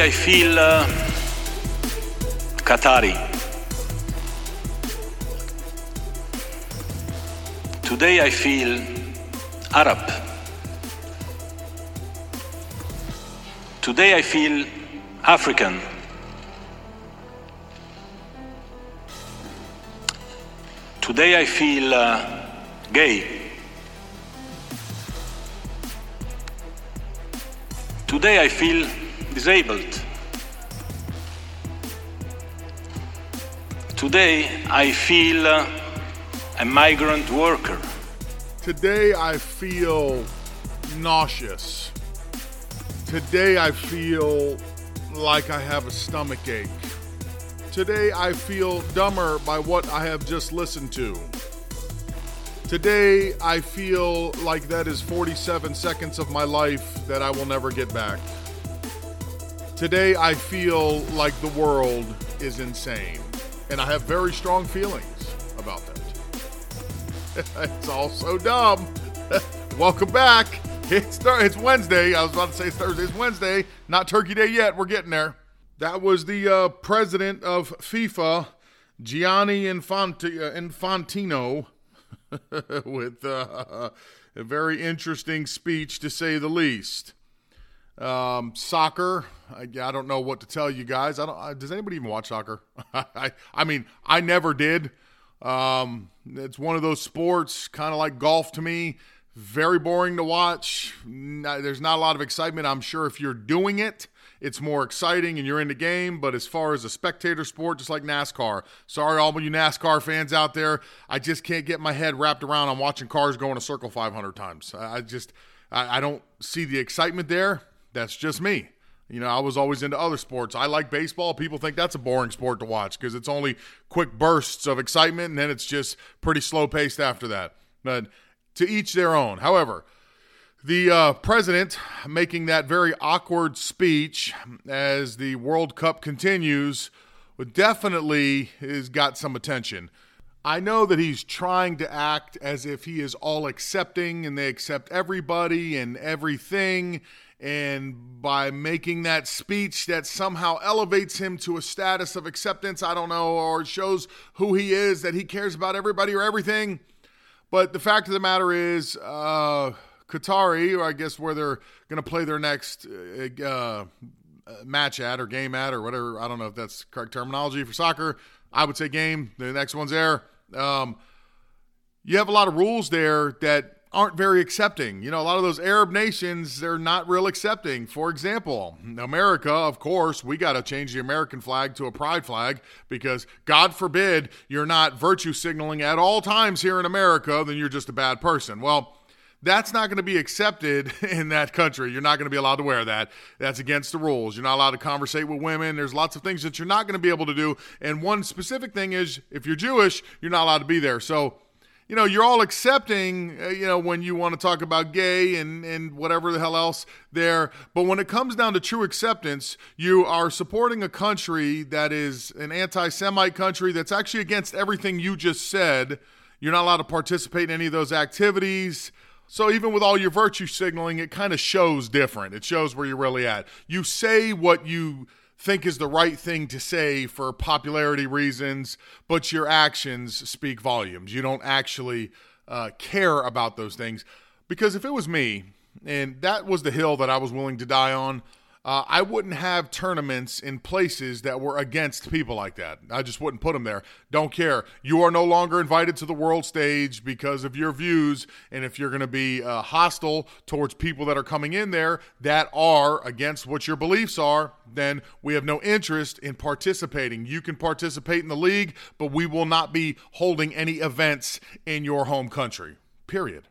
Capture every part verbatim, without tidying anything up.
Personally, I feel uh, Qatari. Today, I feel Arab. Today, I feel African. Today, I feel uh, gay. Today, I feel disabled. Today, I feel uh, a migrant worker. Today, I feel nauseous. Today, I feel like I have a stomach ache. Today, I feel dumber by what I have just listened to. Today, I feel like that is forty-seven seconds of my life that I will never get back. Today, I feel like the world is insane. And I have very strong feelings about that. It's all so dumb. Welcome back. It's, th- it's Wednesday. I was about to say it's Thursday. It's Wednesday. Not Turkey Day yet. We're getting there. That was the uh, president of FIFA, Gianni Infant- uh, Infantino. With uh, a very interesting speech, to say the least. Um, soccer, I, I don't know what to tell you guys. I don't. I, does anybody even watch soccer? I, I mean, I never did. Um, it's one of those sports, kind of like golf to me. Very boring to watch. No, there's not a lot of excitement. I'm sure if you're doing it, it's more exciting and you're in the game. But as far as a spectator sport, just like NASCAR, sorry, all of you NASCAR fans out there, I just can't get my head wrapped around. I'm watching cars go in a circle five hundred times. I just, I, I don't see the excitement there. That's just me. You know, I was always into other sports. I like baseball. People think that's a boring sport to watch because it's only quick bursts of excitement, and then it's just pretty slow paced after that. But to each their own. However, the uh, president making that very awkward speech as the World Cup continues definitely has got some attention. I know that he's trying to act as if he is all accepting and they accept everybody and everything. And by making that speech, that somehow elevates him to a status of acceptance, I don't know, or shows who he is, that he cares about everybody or everything. But the fact of the matter is, uh... Qatari, or I guess where they're going to play their next uh, match at or game at or whatever. I don't know if that's correct terminology for soccer. I would say game. The next one's there. Um, you have a lot of rules there that aren't very accepting. You know, a lot of those Arab nations, they're not real accepting. For example, America, of course, we got to change the American flag to a pride flag because, God forbid, you're not virtue signaling at all times here in America, then you're just a bad person. Well, that's not going to be accepted in that country. You're not going to be allowed to wear that. That's against the rules. You're not allowed to conversate with women. There's lots of things that you're not going to be able to do. And one specific thing is, if you're Jewish, you're not allowed to be there. So, you know, you're all accepting, you know, when you want to talk about gay and, and whatever the hell else there. But when it comes down to true acceptance, you are supporting a country that is an anti-Semite country that's actually against everything you just said. You're not allowed to participate in any of those activities. So even with all your virtue signaling, it kind of shows different. It shows where you're really at. You say what you think is the right thing to say for popularity reasons, but your actions speak volumes. You don't actually uh, care about those things. Because if it was me, and that was the hill that I was willing to die on, uh, I wouldn't have tournaments in places that were against people like that. I just wouldn't put them there. Don't care. You are no longer invited to the world stage because of your views. And if you're going to be uh, hostile towards people that are coming in there that are against what your beliefs are, then we have no interest in participating. You can participate in the league, but we will not be holding any events in your home country, period.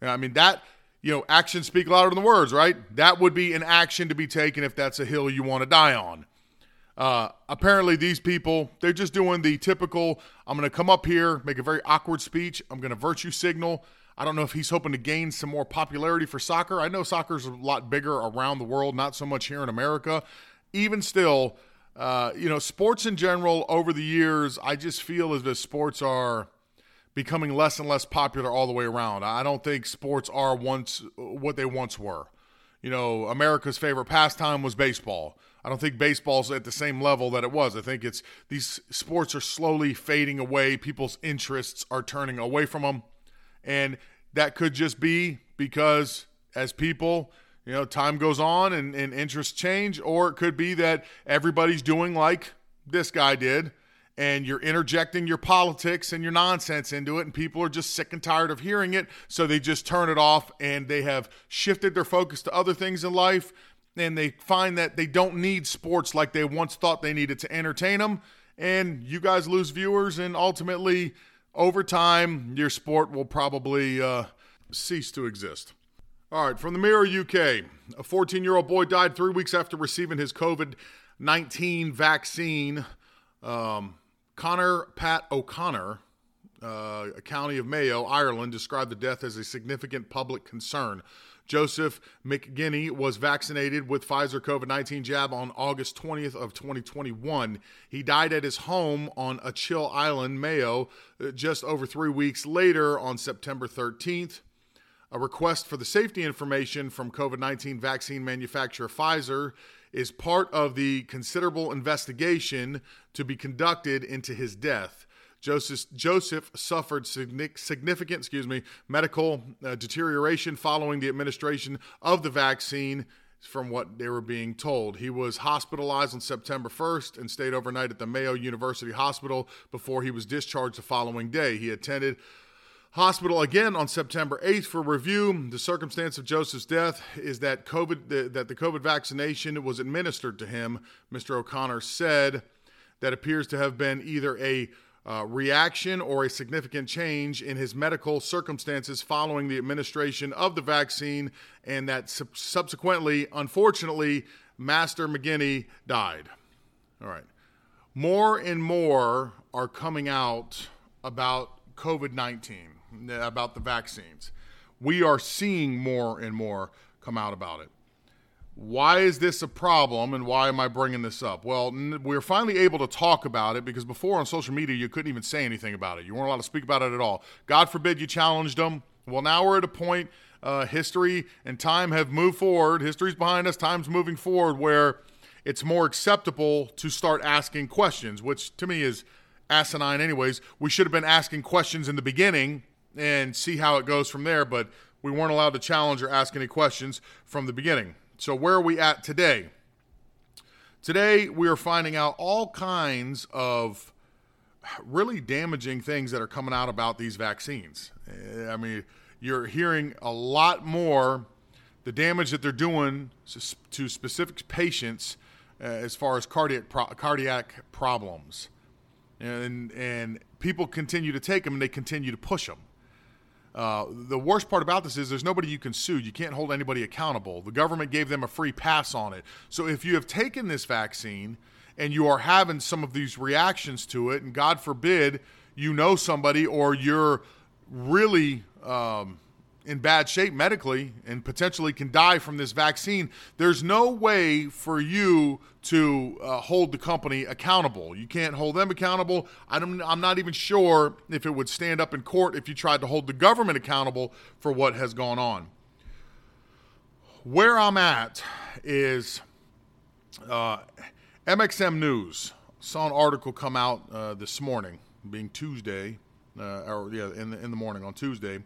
And I mean, that... You know, actions speak louder than words, right? That would be an action to be taken if that's a hill you want to die on. Uh, apparently, these people, they're just doing the typical, I'm going to come up here, make a very awkward speech. I'm going to virtue signal. I don't know if he's hoping to gain some more popularity for soccer. I know soccer's a lot bigger around the world, not so much here in America. Even still, uh, you know, sports in general over the years, I just feel as if sports are becoming less and less popular all the way around. I don't think sports are once what they once were. You know, America's favorite pastime was baseball. I don't think baseball's at the same level that it was. I think it's these sports are slowly fading away. People's interests are turning away from them. And that could just be because as people, you know, time goes on and, and interests change, or it could be that everybody's doing like this guy did, and you're interjecting your politics and your nonsense into it, and people are just sick and tired of hearing it, so they just turn it off, and they have shifted their focus to other things in life, and they find that they don't need sports like they once thought they needed to entertain them, and you guys lose viewers, and ultimately, over time, your sport will probably uh, cease to exist. All right, from the Mirror U K, a fourteen-year-old boy died three weeks after receiving his covid nineteen vaccine. Um, Connor Pat O'Connor, uh, County of Mayo, Ireland, described the death as a significant public concern. Joseph McGinley was vaccinated with Pfizer covid nineteen jab on August twentieth of twenty twenty-one. He died at his home on Achill Island, Mayo, just over three weeks later on September thirteenth. A request for the safety information from covid nineteen vaccine manufacturer Pfizer is part of the considerable investigation to be conducted into his death. Joseph, Joseph suffered significant, excuse me, medical uh, deterioration following the administration of the vaccine, from what they were being told. He was hospitalized on September first and stayed overnight at the Mayo University Hospital before he was discharged the following day. He attended hospital again on September eighth for review. The circumstance of Joseph's death is that COVID the, that the COVID vaccination was administered to him. Mister O'Connor said that appears to have been either a Uh, reaction or a significant change in his medical circumstances following the administration of the vaccine, and that su- subsequently, unfortunately, Master McGinley died. All right. More and more are coming out about covid nineteen, about the vaccines. We are seeing more and more come out about it. Why is this a problem, and why am I bringing this up? Well, we're finally able to talk about it, because before on social media, you couldn't even say anything about it. You weren't allowed to speak about it at all. God forbid you challenged them. Well, now we're at a point, uh, history and time have moved forward. History's behind us. Time's moving forward, where it's more acceptable to start asking questions, which to me is asinine anyways. We should have been asking questions in the beginning and see how it goes from there, but we weren't allowed to challenge or ask any questions from the beginning. So where are we at today? Today, we are finding out all kinds of really damaging things that are coming out about these vaccines. I mean, you're hearing a lot more the damage that they're doing to specific patients uh, as far as cardiac pro- cardiac problems. And, and people continue to take them, and they continue to push them. Uh, the worst part about this is there's nobody you can sue. You can't hold anybody accountable. The government gave them a free pass on it. So if you have taken this vaccine and you are having some of these reactions to it, and God forbid you know somebody or you're really um, in bad shape medically and potentially can die from this vaccine, there's no way for you to uh, hold the company accountable. You can't hold them accountable. I don't, I'm not even sure if it would stand up in court if you tried to hold the government accountable for what has gone on. Where I'm at is uh, M X M News. Saw an article come out uh, this morning, being Tuesday, uh, or yeah, in the, in the morning on Tuesday,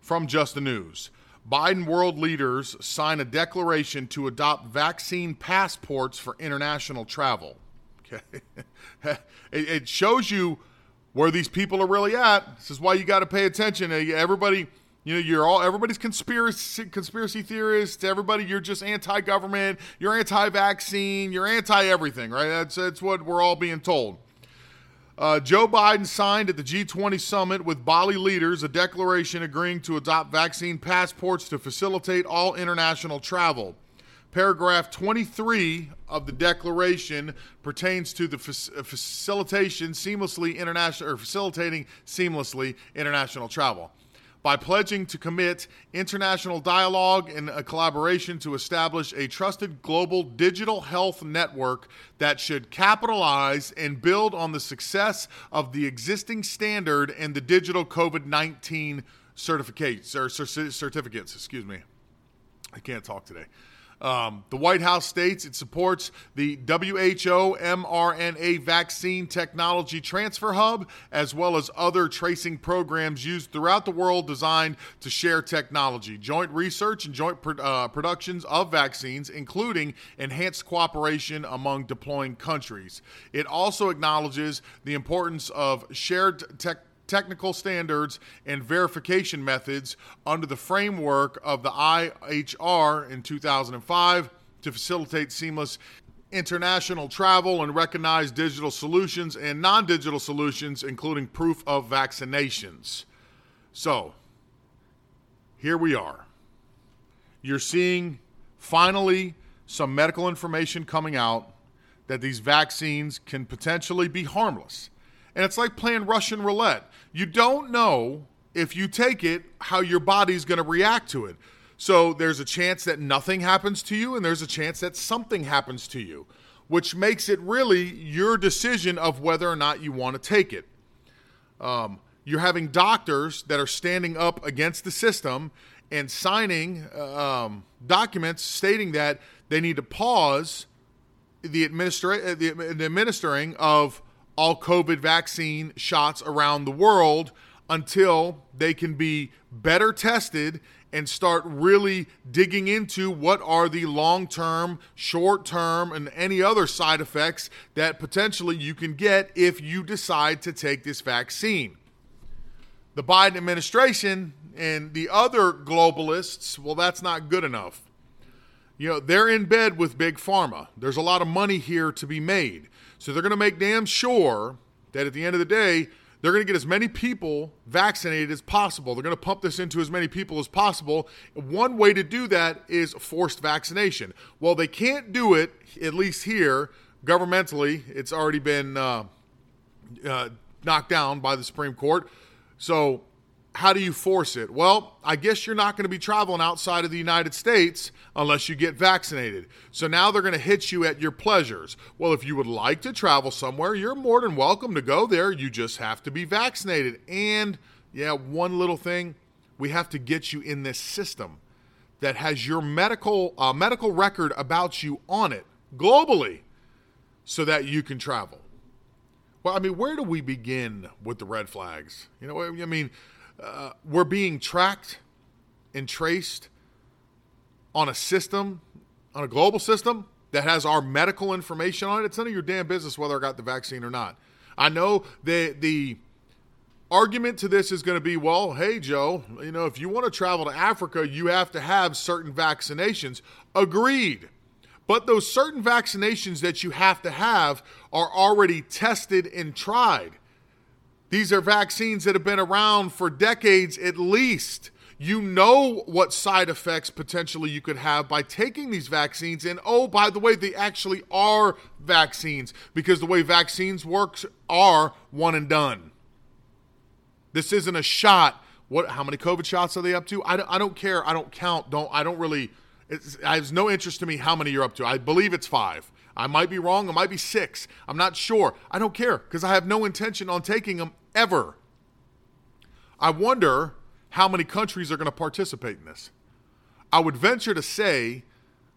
from Just the News. Biden world leaders sign a declaration to adopt vaccine passports for international travel. Okay, it, it shows you where these people are really at. This is why you got to pay attention. Everybody, you know, you're all everybody's conspiracy conspiracy theorists. Everybody, you're just anti-government. You're anti-vaccine. You're anti-everything. Right? That's that's what we're all being told. Uh, Joe Biden signed at the G twenty summit with Bali leaders a declaration agreeing to adopt vaccine passports to facilitate all international travel. Paragraph twenty-three of the declaration pertains to the fa- facilitation seamlessly international or facilitating seamlessly international travel. By pledging to commit international dialogue and a collaboration to establish a trusted global digital health network that should capitalize and build on the success of the existing standard and the digital covid nineteen certificates or certificates, excuse me. I can't talk today. Um, the White House states it supports the W H O mRNA vaccine technology transfer hub, as well as other tracing programs used throughout the world designed to share technology, joint research, and joint pro- uh, productions of vaccines, including enhanced cooperation among deploying countries. It also acknowledges the importance of shared tech technical standards and verification methods under the framework of the I H R in two thousand five to facilitate seamless international travel and recognize digital solutions and non-digital solutions, including proof of vaccinations. So, here we are. You're seeing finally some medical information coming out that these vaccines can potentially be harmless. And it's like playing Russian roulette. You don't know if you take it, how your body's going to react to it. So there's a chance that nothing happens to you, and there's a chance that something happens to you, which makes it really your decision of whether or not you want to take it. Um, you're having doctors that are standing up against the system and signing um, documents stating that they need to pause the, administra- the, the administering of all COVID vaccine shots around the world until they can be better tested and start really digging into what are the long-term, short-term, and any other side effects that potentially you can get if you decide to take this vaccine. The Biden administration and the other globalists, well, that's not good enough. You know, they're in bed with Big Pharma. There's a lot of money here to be made. So they're going to make damn sure that at the end of the day, they're going to get as many people vaccinated as possible. They're going to pump this into as many people as possible. One way to do that is forced vaccination. Well, they can't do it, at least here, governmentally. It's already been uh, uh, knocked down by the Supreme Court. So how do you force it? Well, I guess you're not going to be traveling outside of the United States unless you get vaccinated. So now they're going to hit you at your pleasures. Well, if you would like to travel somewhere, you're more than welcome to go there. You just have to be vaccinated. And yeah, one little thing, we have to get you in this system that has your medical uh, medical record about you on it globally so that you can travel. Well, I mean, where do we begin with the red flags? You know, I mean, Uh, we're being tracked and traced on a system, on a global system that has our medical information on it. It's none of your damn business whether I got the vaccine or not. I know the the argument to this is going to be, well, hey, Joe, you know, if you want to travel to Africa, you have to have certain vaccinations. Agreed. But those certain vaccinations that you have to have are already tested and tried. These are vaccines that have been around for decades at least. You know what side effects potentially you could have by taking these vaccines. And oh, by the way, they actually are vaccines because the way vaccines work are one and done. This isn't a shot. What? How many COVID shots are they up to? I don't, I don't care. I don't count. Don't. I don't really. It's, it's no interest to me how many you're up to. I believe it's five. I might be wrong. It might be six. I'm not sure. I don't care because I have no intention on taking them ever. I wonder how many countries are going to participate in this. I would venture to say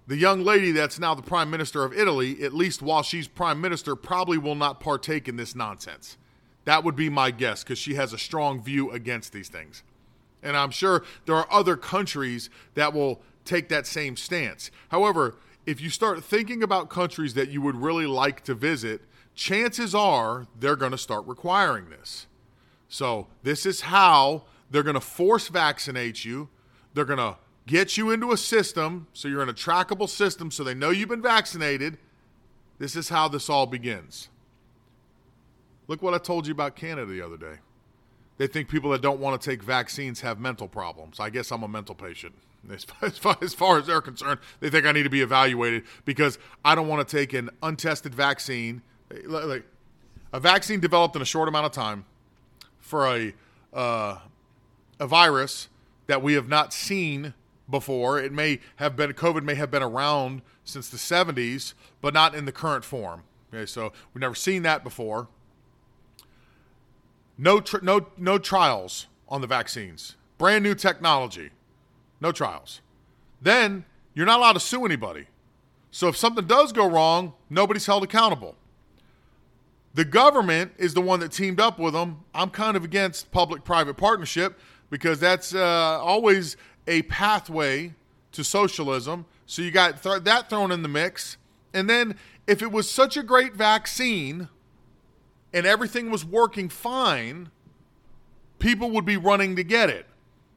the young lady that's now the prime minister of Italy, at least while she's prime minister, probably will not partake in this nonsense. That would be my guess because she has a strong view against these things. And I'm sure there are other countries that will take that same stance. However, if you start thinking about countries that you would really like to visit, chances are they're going to start requiring this. So this is how they're going to force vaccinate you. They're going to get you into a system, so you're in a trackable system, so they know you've been vaccinated. This is how this all begins. Look what I told you about Canada the other day. They think people that don't want to take vaccines have mental problems. I guess I'm a mental patient. As far, as far as they're concerned, they think I need to be evaluated because I don't want to take an untested vaccine, like a vaccine developed in a short amount of time for a uh, a virus that we have not seen before. It may have been COVID may have been around since the seventies, but not in the current form. Okay, so we've never seen that before. No, tr- no, no trials on the vaccines. Brand new technology. No trials. Then you're not allowed to sue anybody. So if something does go wrong, nobody's held accountable. The government is the one that teamed up with them. I'm kind of against public-private partnership because that's uh, always a pathway to socialism. So you got th- that thrown in the mix. And then if it was such a great vaccine and everything was working fine, people would be running to get it.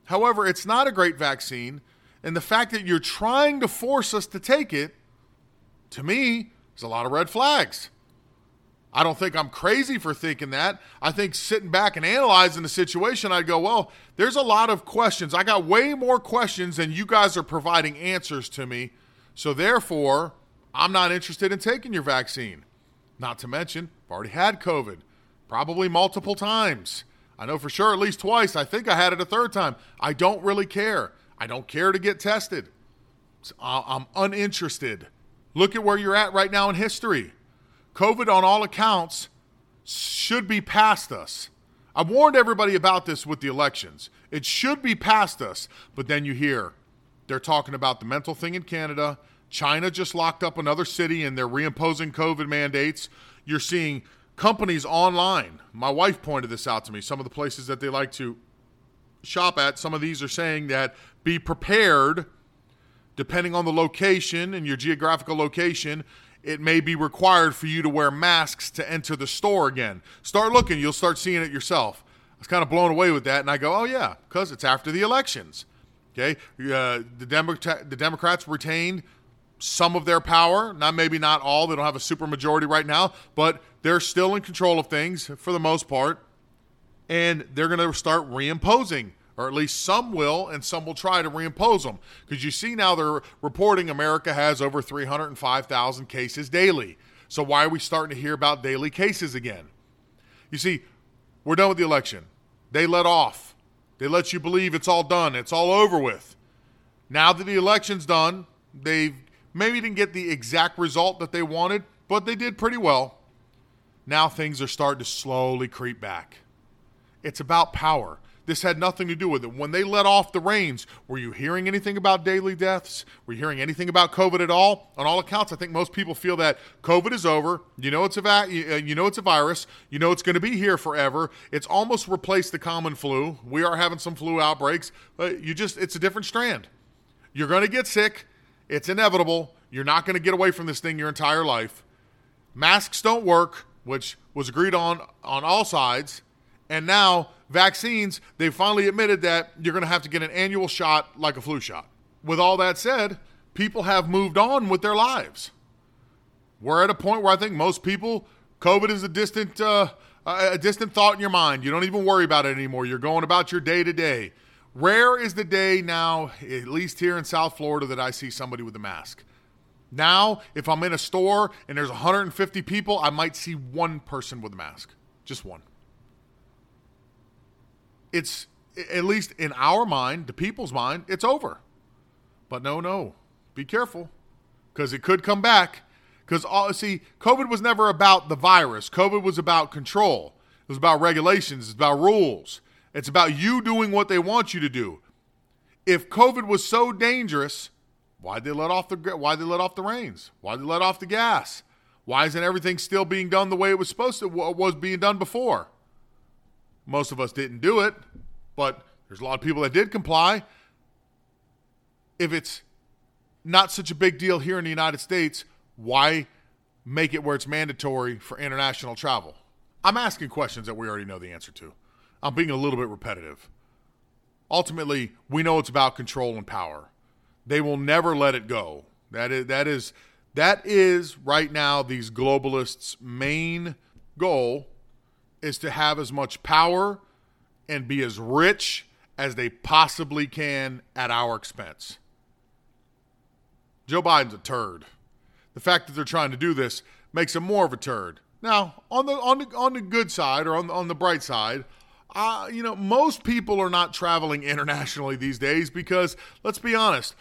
However, it's not a great vaccine. And the fact that you're trying to force us to take it, to me, is a lot of red flags. I don't think I'm crazy for thinking that. I think sitting back and analyzing the situation, I'd go, well, there's a lot of questions. I got way more questions than you guys are providing answers to me. So therefore, I'm not interested in taking your vaccine. Not to mention, I've already had COVID, probably multiple times. I know for sure at least twice. I think I had it a third time. I don't really care. I don't care to get tested. I'm uninterested. Look at where you're at right now in history. COVID, on all accounts, should be past us. I warned everybody about this with the elections. It should be past us. But then you hear they're talking about the mental thing in Canada. China just locked up another city and they're reimposing COVID mandates. You're seeing companies online. My wife pointed this out to me. Some of the places that they like to shop at, some of these are saying that be prepared, depending on the location and your geographical location, it may be required for you to wear masks to enter the store again. Start looking. You'll start seeing it yourself. I was kind of blown away with that, and I go, oh, yeah, because it's after the elections. Okay, uh, the, Demo- the Democrats retained some of their power. Not maybe not all. They don't have a supermajority right now, but they're still in control of things for the most part, and they're going to start reimposing, or at least some will, and some will try to reimpose them. Because you see now they're reporting America has over three hundred five thousand cases daily. So why are we starting to hear about daily cases again? You see, we're done with the election. They let off. They let you believe it's all done. It's all over with. Now that the election's done, they maybe didn't get the exact result that they wanted, but they did pretty well. Now things are starting to slowly creep back. It's about power. This had nothing to do with it. When they let off the reins, were you hearing anything about daily deaths? Were you hearing anything about COVID at all? On all accounts, I think most people feel that COVID is over. You know it's a va- you know it's a virus. You know it's going to be here forever. It's almost replaced the common flu. We are having some flu outbreaks. But you just it's a different strand. You're going to get sick. It's inevitable. You're not going to get away from this thing your entire life. Masks don't work, which was agreed on on all sides. And now vaccines, they finally admitted that you're going to have to get an annual shot like a flu shot. With all that said, people have moved on with their lives. We're at a point where I think most people, COVID is a distant, uh, a distant thought in your mind. You don't even worry about it anymore. You're going about your day to day. Rare is the day now, at least here in South Florida, that I see somebody with a mask. Now, if I'm in a store and there's one hundred fifty people, I might see one person with a mask, just one. It's, at least in our mind, the people's mind, it's over. But no, no, be careful, because it could come back. Because, see, COVID was never about the virus. COVID was about control. It was about regulations. It's about rules. It's about you doing what they want you to do. If COVID was so dangerous, why'd they let off the, why'd they let off the reins? Why'd they let off the gas? Why isn't everything still being done the way it was supposed to, was being done before? Most of us didn't do it, but there's a lot of people that did comply. If it's not such a big deal here in the United States, why make it where it's mandatory for international travel? I'm asking questions that we already know the answer to. I'm being a little bit repetitive. Ultimately, we know it's about control and power. They will never let it go. That is, that is, that is right now these globalists' main goal, is to have as much power and be as rich as they possibly can at our expense. Joe Biden's a turd. The fact that they're trying to do this makes him more of a turd. Now, on the on the on the good side, or on the, on the bright side, uh, you know, most people are not traveling internationally these days because, let's be honest,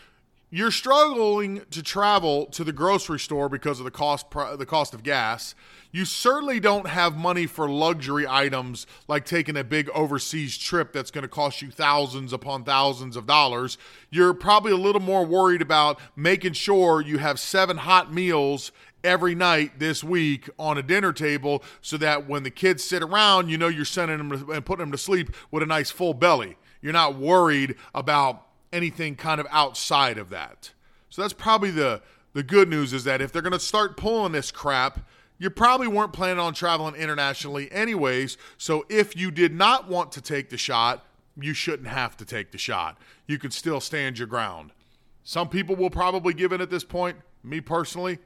you're struggling to travel to the grocery store because of the cost the cost of gas. You certainly don't have money for luxury items like taking a big overseas trip that's going to cost you thousands upon thousands of dollars. You're probably a little more worried about making sure you have seven hot meals every night this week on a dinner table so that when the kids sit around, you know you're sending them and putting them to sleep with a nice full belly. You're not worried about anything kind of outside of that. So that's probably the, the good news, is that if they're going to start pulling this crap, you probably weren't planning on traveling internationally anyways. So if you did not want to take the shot, you shouldn't have to take the shot. You could still stand your ground. Some people will probably give in at this point. Me personally,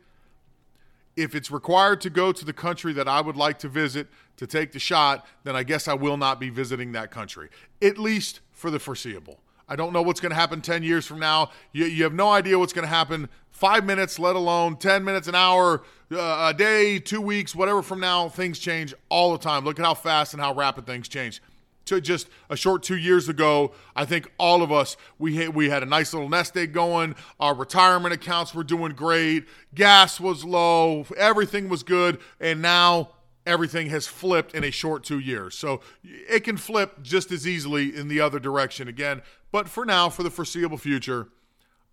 if it's required to go to the country that I would like to visit to take the shot, then I guess I will not be visiting that country, at least for the foreseeable. I don't know what's going to happen ten years from now. You, you have no idea what's going to happen five minutes, let alone ten minutes, an hour, uh, a day, two weeks, whatever from now. Things change all the time. Look at how fast and how rapid things change. To just a short two years ago, I think all of us, we had, we had a nice little nest egg going. Our retirement accounts were doing great. Gas was low. Everything was good. And now everything has flipped in a short two years. So it can flip just as easily in the other direction again. But for now, for the foreseeable future,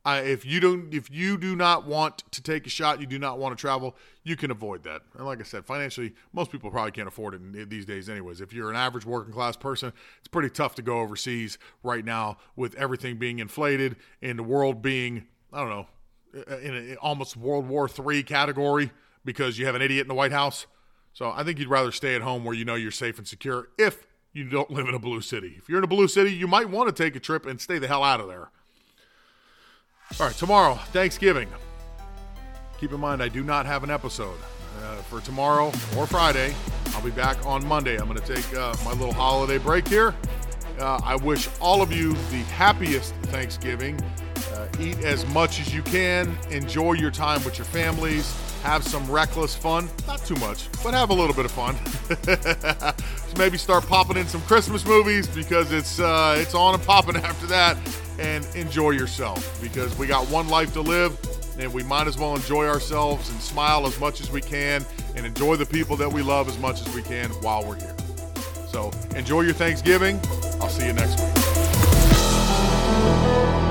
I, if you don't, if you do not want to take a shot, you do not want to travel, you can avoid that. And like I said, financially, most people probably can't afford it these days anyways. If you're an average working class person, it's pretty tough to go overseas right now with everything being inflated and the world being, I don't know, in a, almost World War Three category because you have an idiot in the White House. So I think you'd rather stay at home where you know you're safe and secure if you don't live in a blue city. If you're in a blue city, you might want to take a trip and stay the hell out of there. All right, tomorrow, Thanksgiving. Keep in mind, I do not have an episode uh, for tomorrow or Friday. I'll be back on Monday. I'm going to take uh, my little holiday break here. Uh, I wish all of you the happiest Thanksgiving. Uh, eat as much as you can. Enjoy your time with your families. Have some reckless fun. Not too much, but have a little bit of fun. So maybe start popping in some Christmas movies because it's uh, it's on and popping after that. And enjoy yourself because we got one life to live and we might as well enjoy ourselves and smile as much as we can and enjoy the people that we love as much as we can while we're here. So enjoy your Thanksgiving. I'll see you next week.